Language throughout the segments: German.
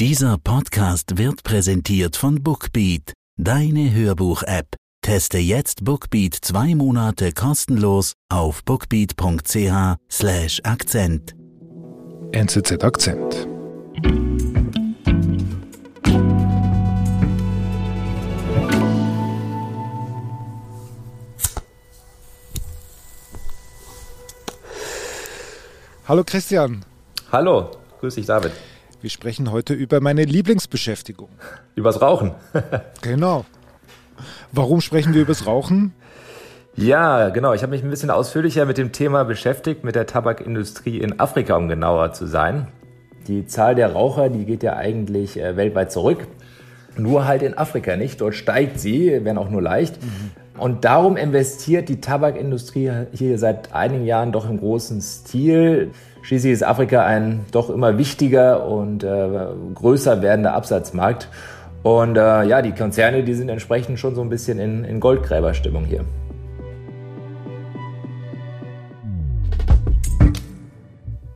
Dieser Podcast wird präsentiert von BookBeat, deine Hörbuch-App. Teste jetzt BookBeat 2 Monate kostenlos auf bookbeat.ch/akzent. NZZ Akzent. Hallo Christian. Hallo, grüß dich David. Wir sprechen heute über meine Lieblingsbeschäftigung. Übers Rauchen. Genau. Warum sprechen wir übers Rauchen? Ja, genau. Ich habe mich ein bisschen ausführlicher mit dem Thema beschäftigt, mit der Tabakindustrie in Afrika, um genauer zu sein. Die Zahl der Raucher, die geht ja eigentlich weltweit zurück. Nur halt in Afrika nicht. Dort steigt sie, wenn auch nur leicht. Und darum investiert die Tabakindustrie hier seit einigen Jahren doch im großen Stil. Schließlich ist Afrika ein doch immer wichtiger und größer werdender Absatzmarkt. Und ja, die Konzerne, die sind entsprechend schon so ein bisschen in Goldgräberstimmung hier.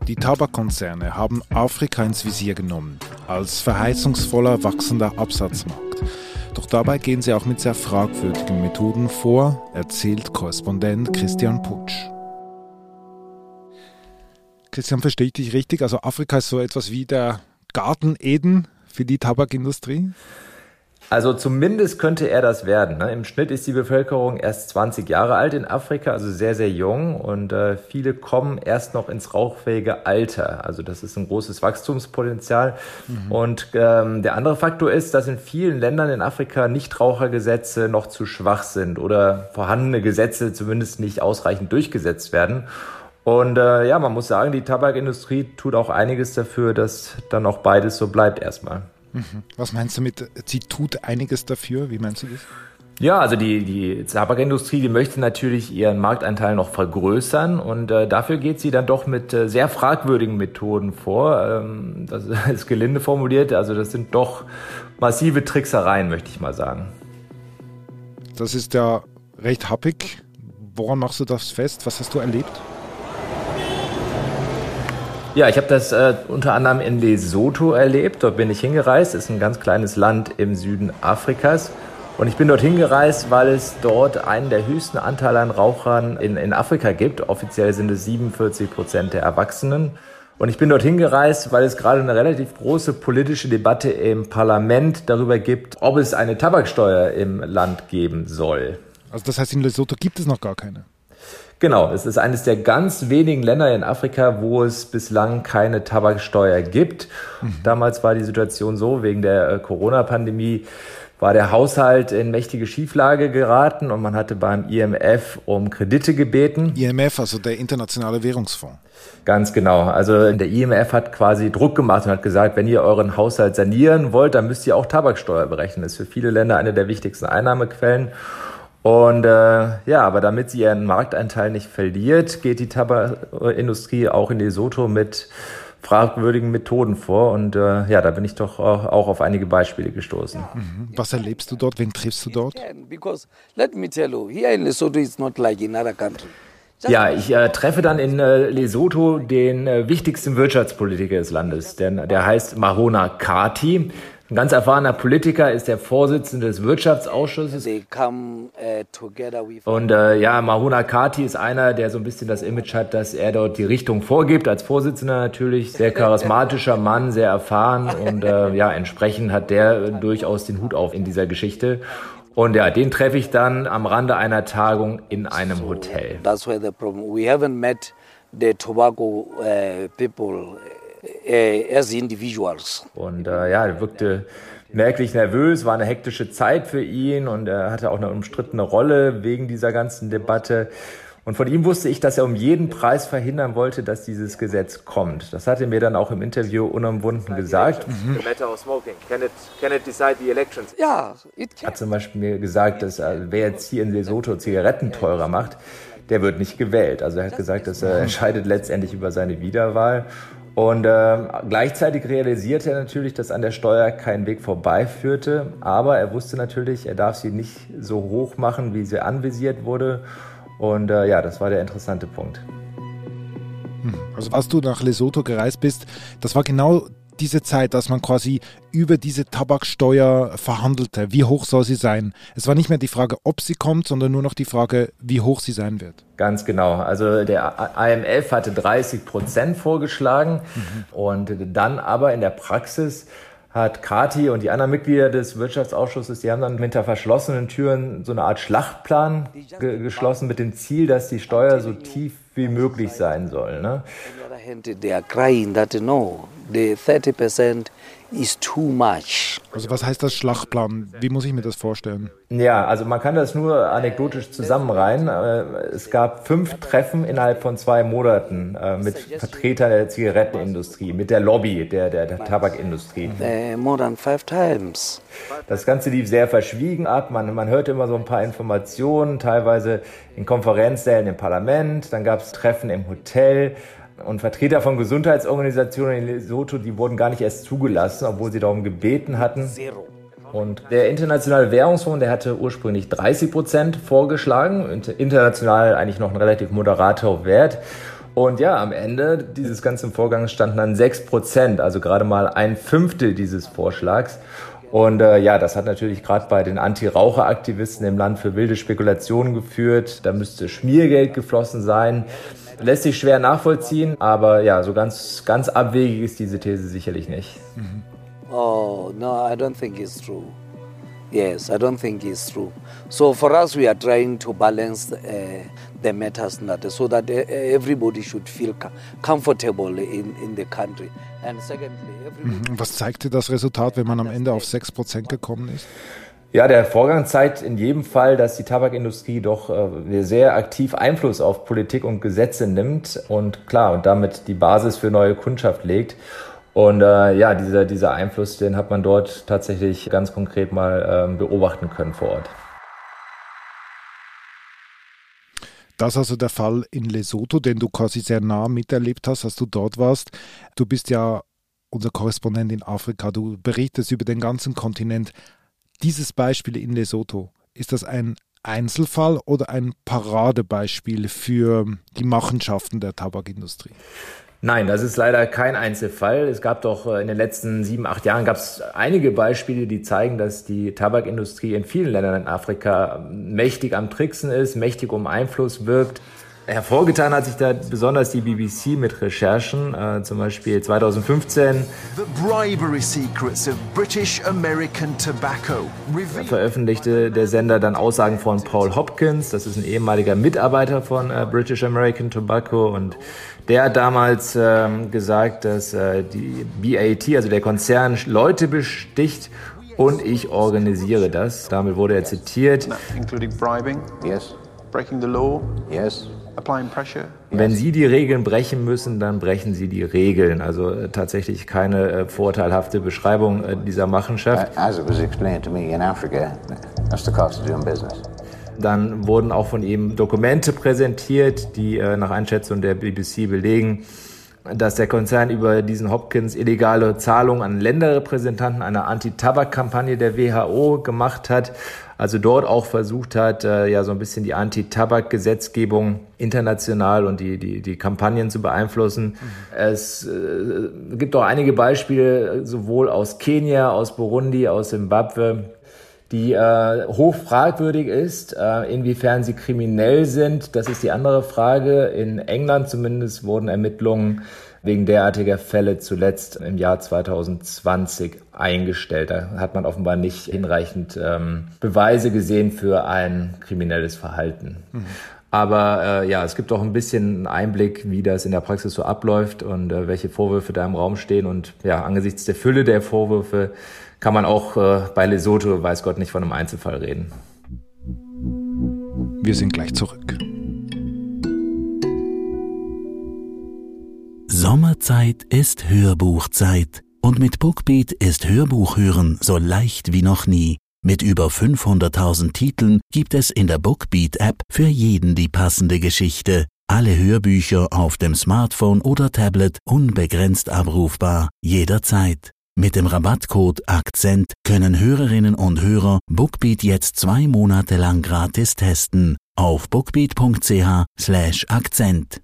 Die Tabakkonzerne haben Afrika ins Visier genommen, als verheißungsvoller wachsender Absatzmarkt. Doch dabei gehen sie auch mit sehr fragwürdigen Methoden vor, erzählt Korrespondent Christian Putsch. Christian, verstehe ich dich richtig? Also Afrika ist so etwas wie der Garten Eden für die Tabakindustrie? Also zumindest könnte er das werden. Im Schnitt ist die Bevölkerung erst 20 Jahre alt in Afrika, also sehr, sehr jung. Und viele kommen erst noch ins rauchfähige Alter. Also das ist ein großes Wachstumspotenzial. Und der andere Faktor ist, dass in vielen Ländern in Afrika Nichtrauchergesetze noch zu schwach sind oder vorhandene Gesetze zumindest nicht ausreichend durchgesetzt werden. Und ja, man muss sagen, die Tabakindustrie tut auch einiges dafür, dass dann auch beides so bleibt erstmal. Was meinst du mit, sie tut einiges dafür? Wie meinst du das? Ja, also die Tabakindustrie, die möchte natürlich ihren Marktanteil noch vergrößern und dafür geht sie dann doch mit sehr fragwürdigen Methoden vor. Das ist gelinde formuliert, also das sind doch massive Tricksereien, möchte ich mal sagen. Das ist ja recht happig. Woran machst du das fest? Was hast du erlebt? Ja, ich habe das unter anderem in Lesotho erlebt. Dort bin ich hingereist. Das ist ein ganz kleines Land im Süden Afrikas. Und ich bin dort hingereist, weil es dort einen der höchsten Anteile an Rauchern in Afrika gibt. Offiziell sind es 47% der Erwachsenen. Und ich bin dort hingereist, weil es gerade eine relativ große politische Debatte im Parlament darüber gibt, ob es eine Tabaksteuer im Land geben soll. Also das heißt, in Lesotho gibt es noch gar keine? Genau, es ist eines der ganz wenigen Länder in Afrika, wo es bislang keine Tabaksteuer gibt. Damals war die Situation so, wegen der Corona-Pandemie war der Haushalt in mächtige Schieflage geraten und man hatte beim IMF um Kredite gebeten. IMF, also der Internationale Währungsfonds. Ganz genau. Also der IMF hat quasi Druck gemacht und hat gesagt, wenn ihr euren Haushalt sanieren wollt, dann müsst ihr auch Tabaksteuer berechnen. Das ist für viele Länder eine der wichtigsten Einnahmequellen. Und ja, aber damit sie ihren Marktanteil nicht verliert, geht die Tabakindustrie auch in Lesotho mit fragwürdigen Methoden vor. Und ja, da bin ich doch auch auf einige Beispiele gestoßen. Was erlebst du dort? Wen triffst du dort? Ja, ich treffe dann in Lesotho den wichtigsten Wirtschaftspolitiker des Landes, denn der heißt Mahona Kati. Ein ganz erfahrener Politiker, ist der Vorsitzende des Wirtschaftsausschusses. Und ja, Mahona Kati ist einer, der so ein bisschen das Image hat, dass er dort die Richtung vorgibt, als Vorsitzender natürlich. Sehr charismatischer Mann, sehr erfahren und ja, entsprechend hat der durchaus den Hut auf in dieser Geschichte. Und ja, den treffe ich dann am Rande einer Tagung in einem Hotel. That's where the problem. We haven't met the tobacco people. Und ja, er wirkte merklich nervös, war eine hektische Zeit für ihn und er hatte auch eine umstrittene Rolle wegen dieser ganzen Debatte. Und von ihm wusste ich, dass er um jeden Preis verhindern wollte, dass dieses Gesetz kommt. Das hat er mir dann auch im Interview unumwunden gesagt. Ja, er hat zum Beispiel mir gesagt, dass wer jetzt hier in Lesotho Zigaretten teurer macht, der wird nicht gewählt. Also er hat gesagt, dass er entscheidet letztendlich über seine Wiederwahl. Und gleichzeitig realisierte er natürlich, dass an der Steuer kein Weg vorbeiführte. Aber er wusste natürlich, er darf sie nicht so hoch machen, wie sie anvisiert wurde. Und ja, das war der interessante Punkt. Also als du nach Lesotho gereist bist, das war genau diese Zeit, dass man quasi über diese Tabaksteuer verhandelte. Wie hoch soll sie sein? Es war nicht mehr die Frage, ob sie kommt, sondern nur noch die Frage, wie hoch sie sein wird. Ganz genau. Also der IMF hatte 30% vorgeschlagen und dann aber in der Praxis hat Kati und die anderen Mitglieder des Wirtschaftsausschusses, die haben dann hinter verschlossenen Türen so eine Art Schlachtplan geschlossen mit dem Ziel, dass die Steuer so tief wie möglich sein soll. Ne? Also was heißt das Schlachtplan? Wie muss ich mir das vorstellen? Ja, also man kann das nur anekdotisch zusammenreihen. Es gab 5 Treffen innerhalb von 2 Monaten mit Vertretern der Zigarettenindustrie, mit der Lobby der Tabakindustrie. More than 5 times. Das Ganze lief sehr verschwiegen ab. Man hörte immer so ein paar Informationen, teilweise in Konferenzsälen im Parlament. Dann gab es Treffen im Hotel. Und Vertreter von Gesundheitsorganisationen in Lesotho, die wurden gar nicht erst zugelassen, obwohl sie darum gebeten hatten. Und der Internationale Währungsfonds, der hatte ursprünglich 30% vorgeschlagen, international eigentlich noch ein relativ moderater Wert. Und ja, am Ende dieses ganzen Vorgangs standen dann 6%, also gerade mal 1/5 dieses Vorschlags. Und das hat natürlich gerade bei den Anti-Raucher-Aktivisten im Land für wilde Spekulationen geführt. Da müsste Schmiergeld geflossen sein. Lässt sich schwer nachvollziehen, aber ja, so ganz abwegig ist diese These sicherlich nicht. Oh, no, I don't think it's true. Yes, I don't think it's true. So for us, we are trying to balance the matters not, so that everybody should feel comfortable in the country. And secondly, was zeigte das Resultat, wenn man am Ende auf 6% gekommen ist? Ja, der Vorgang zeigt in jedem Fall, dass die Tabakindustrie doch sehr aktiv Einfluss auf Politik und Gesetze nimmt und damit die Basis für neue Kundschaft legt. Und dieser Einfluss, den hat man dort tatsächlich ganz konkret mal beobachten können vor Ort. Das ist also der Fall in Lesotho, den du quasi sehr nah miterlebt hast, als du dort warst. Du bist ja unser Korrespondent in Afrika, du berichtest über den ganzen Kontinent. Dieses Beispiel in Lesotho, ist das ein Einzelfall oder ein Paradebeispiel für die Machenschaften der Tabakindustrie? Nein, das ist leider kein Einzelfall. Es gab doch in den letzten 7, 8 Jahren einige Beispiele, die zeigen, dass die Tabakindustrie in vielen Ländern in Afrika mächtig am Tricksen ist, mächtig um Einfluss wirkt. Hervorgetan hat sich da besonders die BBC mit Recherchen, zum Beispiel 2015 veröffentlichte der Sender dann Aussagen von Paul Hopkins, das ist ein ehemaliger Mitarbeiter von British American Tobacco, und der hat damals gesagt, dass die BAT, also der Konzern, Leute besticht und ich organisiere das. Damit wurde er zitiert. Including bribing? Yes. Breaking the law? Yes. Wenn Sie die Regeln brechen müssen, dann brechen Sie die Regeln. Also tatsächlich keine vorteilhafte Beschreibung dieser Machenschaft. As it was explained to me in Africa, that's the cost of doing business. Dann wurden auch von ihm Dokumente präsentiert, die nach Einschätzung der BBC belegen, dass der Konzern über diesen Hopkins illegale Zahlungen an Länderrepräsentanten einer Anti-Tabak-Kampagne der WHO gemacht hat, also dort auch versucht hat, so ein bisschen die Anti-Tabak-Gesetzgebung international und die Kampagnen zu beeinflussen. Es gibt auch einige Beispiele, sowohl aus Kenia, aus Burundi, aus Simbabwe, die hoch fragwürdig ist. Inwiefern sie kriminell sind, das ist die andere Frage. In England zumindest wurden Ermittlungen wegen derartiger Fälle zuletzt im Jahr 2020 eingestellt. Da hat man offenbar nicht hinreichend Beweise gesehen für ein kriminelles Verhalten. Aber es gibt auch ein bisschen einen Einblick, wie das in der Praxis so abläuft und welche Vorwürfe da im Raum stehen. Und ja, angesichts der Fülle der Vorwürfe kann man auch bei Lesotho, weiß Gott, nicht von einem Einzelfall reden. Wir sind gleich zurück. Sommerzeit ist Hörbuchzeit. Und mit BookBeat ist Hörbuchhören so leicht wie noch nie. Mit über 500.000 Titeln gibt es in der BookBeat-App für jeden die passende Geschichte. Alle Hörbücher auf dem Smartphone oder Tablet unbegrenzt abrufbar, jederzeit. Mit dem Rabattcode Akzent können Hörerinnen und Hörer BookBeat jetzt 2 Monate lang gratis testen. Auf bookbeat.ch/Akzent.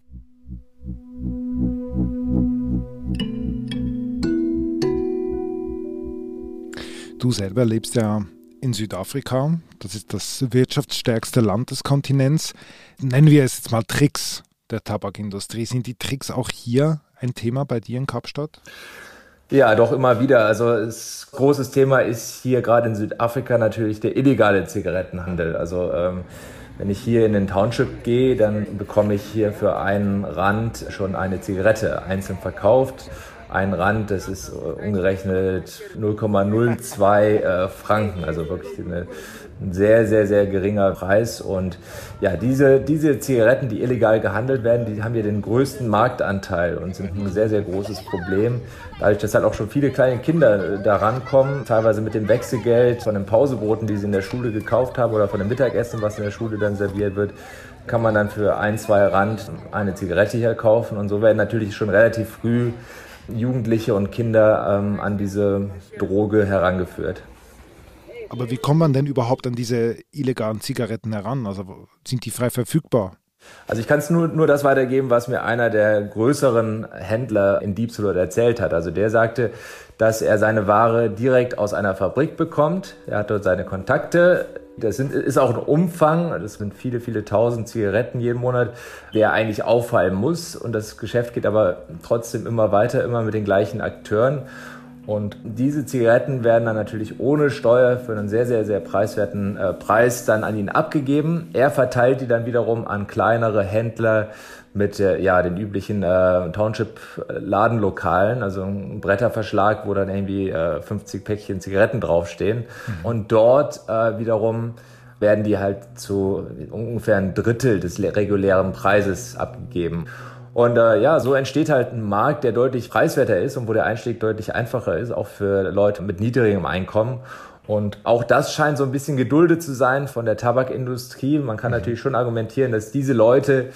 Du selber lebst ja in Südafrika, das ist das wirtschaftsstärkste Land des Kontinents. Nennen wir es jetzt mal Tricks der Tabakindustrie. Sind die Tricks auch hier ein Thema bei dir in Kapstadt? Ja, doch immer wieder. Also das großes Thema ist hier gerade in Südafrika natürlich der illegale Zigarettenhandel. Also wenn ich hier in den Township gehe, dann bekomme ich hier für einen Rand schon eine Zigarette einzeln verkauft. Ein Rand, das ist umgerechnet 0,02 Franken, also wirklich ein sehr, sehr, sehr geringer Preis. Und ja, diese Zigaretten, die illegal gehandelt werden, die haben ja den größten Marktanteil und sind ein sehr, sehr großes Problem. Dadurch, dass halt auch schon viele kleine Kinder da rankommen, teilweise mit dem Wechselgeld von den Pausebroten, die sie in der Schule gekauft haben oder von dem Mittagessen, was in der Schule dann serviert wird, kann man dann für 1-2 Rand eine Zigarette hier kaufen. Und so werden natürlich schon relativ früh Jugendliche und Kinder an diese Droge herangeführt. Aber wie kommt man denn überhaupt an diese illegalen Zigaretten heran? Also sind die frei verfügbar? Also ich kann es nur das weitergeben, was mir einer der größeren Händler in Diepsdorf erzählt hat. Also der sagte, dass er seine Ware direkt aus einer Fabrik bekommt. Er hat dort seine Kontakte. Das ist auch ein Umfang, das sind viele, viele tausend Zigaretten jeden Monat, der eigentlich auffallen muss. Und das Geschäft geht aber trotzdem immer weiter, immer mit den gleichen Akteuren. Und diese Zigaretten werden dann natürlich ohne Steuer für einen sehr, sehr, sehr preiswerten Preis dann an ihn abgegeben. Er verteilt die dann wiederum an kleinere Händler mit den üblichen Township-Ladenlokalen, also ein Bretterverschlag, wo dann irgendwie 50 Päckchen Zigaretten draufstehen. Und dort wiederum werden die halt zu ungefähr ein Drittel des regulären Preises abgegeben. Und so entsteht halt ein Markt, der deutlich preiswerter ist und wo der Einstieg deutlich einfacher ist, auch für Leute mit niedrigem Einkommen. Und auch das scheint so ein bisschen geduldet zu sein von der Tabakindustrie. Man kann natürlich schon argumentieren, dass diese Leute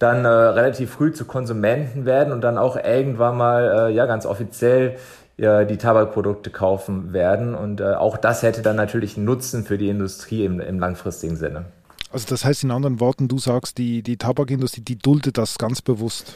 dann relativ früh zu Konsumenten werden und dann auch irgendwann mal ganz offiziell die Tabakprodukte kaufen werden. Und auch das hätte dann natürlich einen Nutzen für die Industrie im langfristigen Sinne. Also das heißt in anderen Worten, du sagst, die Tabakindustrie, die duldet das ganz bewusst.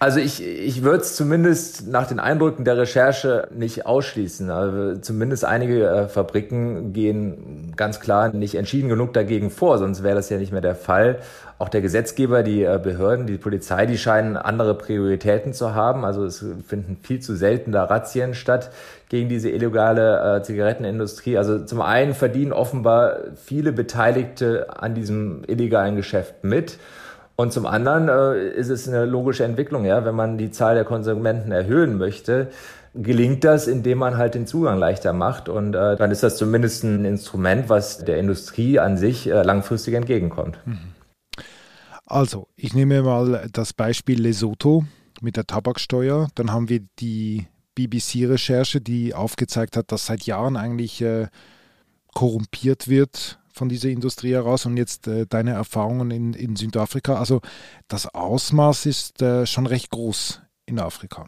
Also ich würde es zumindest nach den Eindrücken der Recherche nicht ausschließen. Also zumindest einige Fabriken gehen ganz klar nicht entschieden genug dagegen vor, sonst wäre das ja nicht mehr der Fall. Auch der Gesetzgeber, die Behörden, die Polizei, die scheinen andere Prioritäten zu haben. Also es finden viel zu selten da Razzien statt gegen diese illegale Zigarettenindustrie. Also zum einen verdienen offenbar viele Beteiligte an diesem illegalen Geschäft mit. Und zum anderen ist es eine logische Entwicklung, ja, wenn man die Zahl der Konsumenten erhöhen möchte, gelingt das, indem man halt den Zugang leichter macht. Und dann ist das zumindest ein Instrument, was der Industrie an sich langfristig entgegenkommt. Mhm. Also, ich nehme mal das Beispiel Lesotho mit der Tabaksteuer. Dann haben wir die BBC-Recherche, die aufgezeigt hat, dass seit Jahren eigentlich korrumpiert wird von dieser Industrie heraus. Und jetzt deine Erfahrungen in Südafrika. Also das Ausmaß ist schon recht groß in Afrika.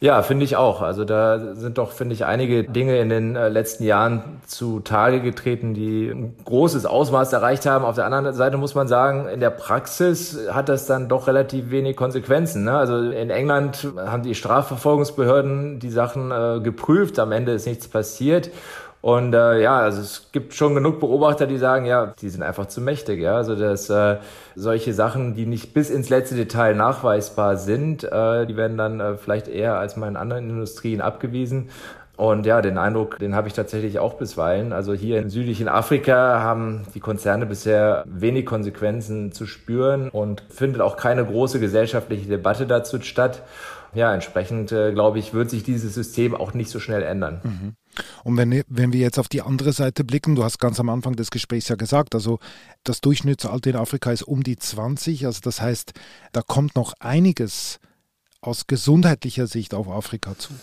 Ja, finde ich auch. Also da sind doch, finde ich, einige Dinge in den letzten Jahren zutage getreten, die ein großes Ausmaß erreicht haben. Auf der anderen Seite muss man sagen, in der Praxis hat das dann doch relativ wenig Konsequenzen, ne? Also in England haben die Strafverfolgungsbehörden die Sachen geprüft, am Ende ist nichts passiert. Und also es gibt schon genug Beobachter, die sagen, ja, die sind einfach zu mächtig, ja. Also dass solche Sachen, die nicht bis ins letzte Detail nachweisbar sind, die werden dann vielleicht eher als mal in anderen Industrien abgewiesen. Und ja, den Eindruck, den habe ich tatsächlich auch bisweilen. Also hier im südlichen Afrika haben die Konzerne bisher wenig Konsequenzen zu spüren und findet auch keine große gesellschaftliche Debatte dazu statt. Ja, entsprechend, glaube ich, wird sich dieses System auch nicht so schnell ändern. Mhm. Und wenn wir jetzt auf die andere Seite blicken, du hast ganz am Anfang des Gesprächs ja gesagt, also das Durchschnittsalter in Afrika ist um die 20, also das heißt, da kommt noch einiges aus gesundheitlicher Sicht auf Afrika zu.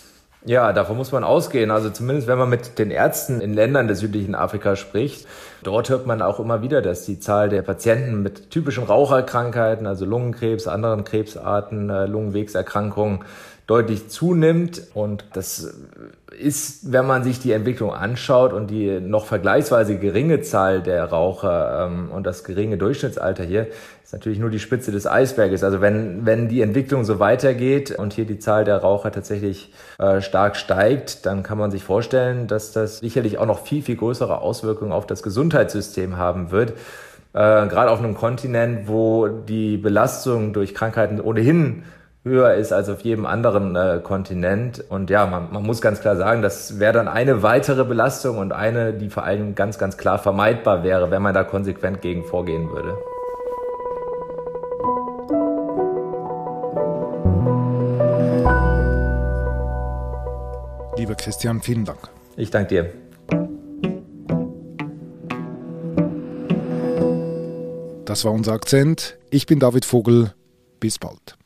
Ja, davon muss man ausgehen. Also zumindest, wenn man mit den Ärzten in Ländern des südlichen Afrika spricht, dort hört man auch immer wieder, dass die Zahl der Patienten mit typischen Raucherkrankheiten, also Lungenkrebs, anderen Krebsarten, Lungenwegserkrankungen, deutlich zunimmt. Und das ist, wenn man sich die Entwicklung anschaut und die noch vergleichsweise geringe Zahl der Raucher und das geringe Durchschnittsalter hier, ist natürlich nur die Spitze des Eisberges. Also wenn die Entwicklung so weitergeht und hier die Zahl der Raucher tatsächlich stark steigt, dann kann man sich vorstellen, dass das sicherlich auch noch viel, viel größere Auswirkungen auf das Gesundheitssystem haben wird. Gerade auf einem Kontinent, wo die Belastung durch Krankheiten ohnehin höher ist als auf jedem anderen Kontinent. Und ja, man muss ganz klar sagen, das wäre dann eine weitere Belastung und eine, die vor allem ganz, ganz klar vermeidbar wäre, wenn man da konsequent gegen vorgehen würde. Lieber Christian, vielen Dank. Ich danke dir. Das war unser Akzent. Ich bin David Vogel. Bis bald.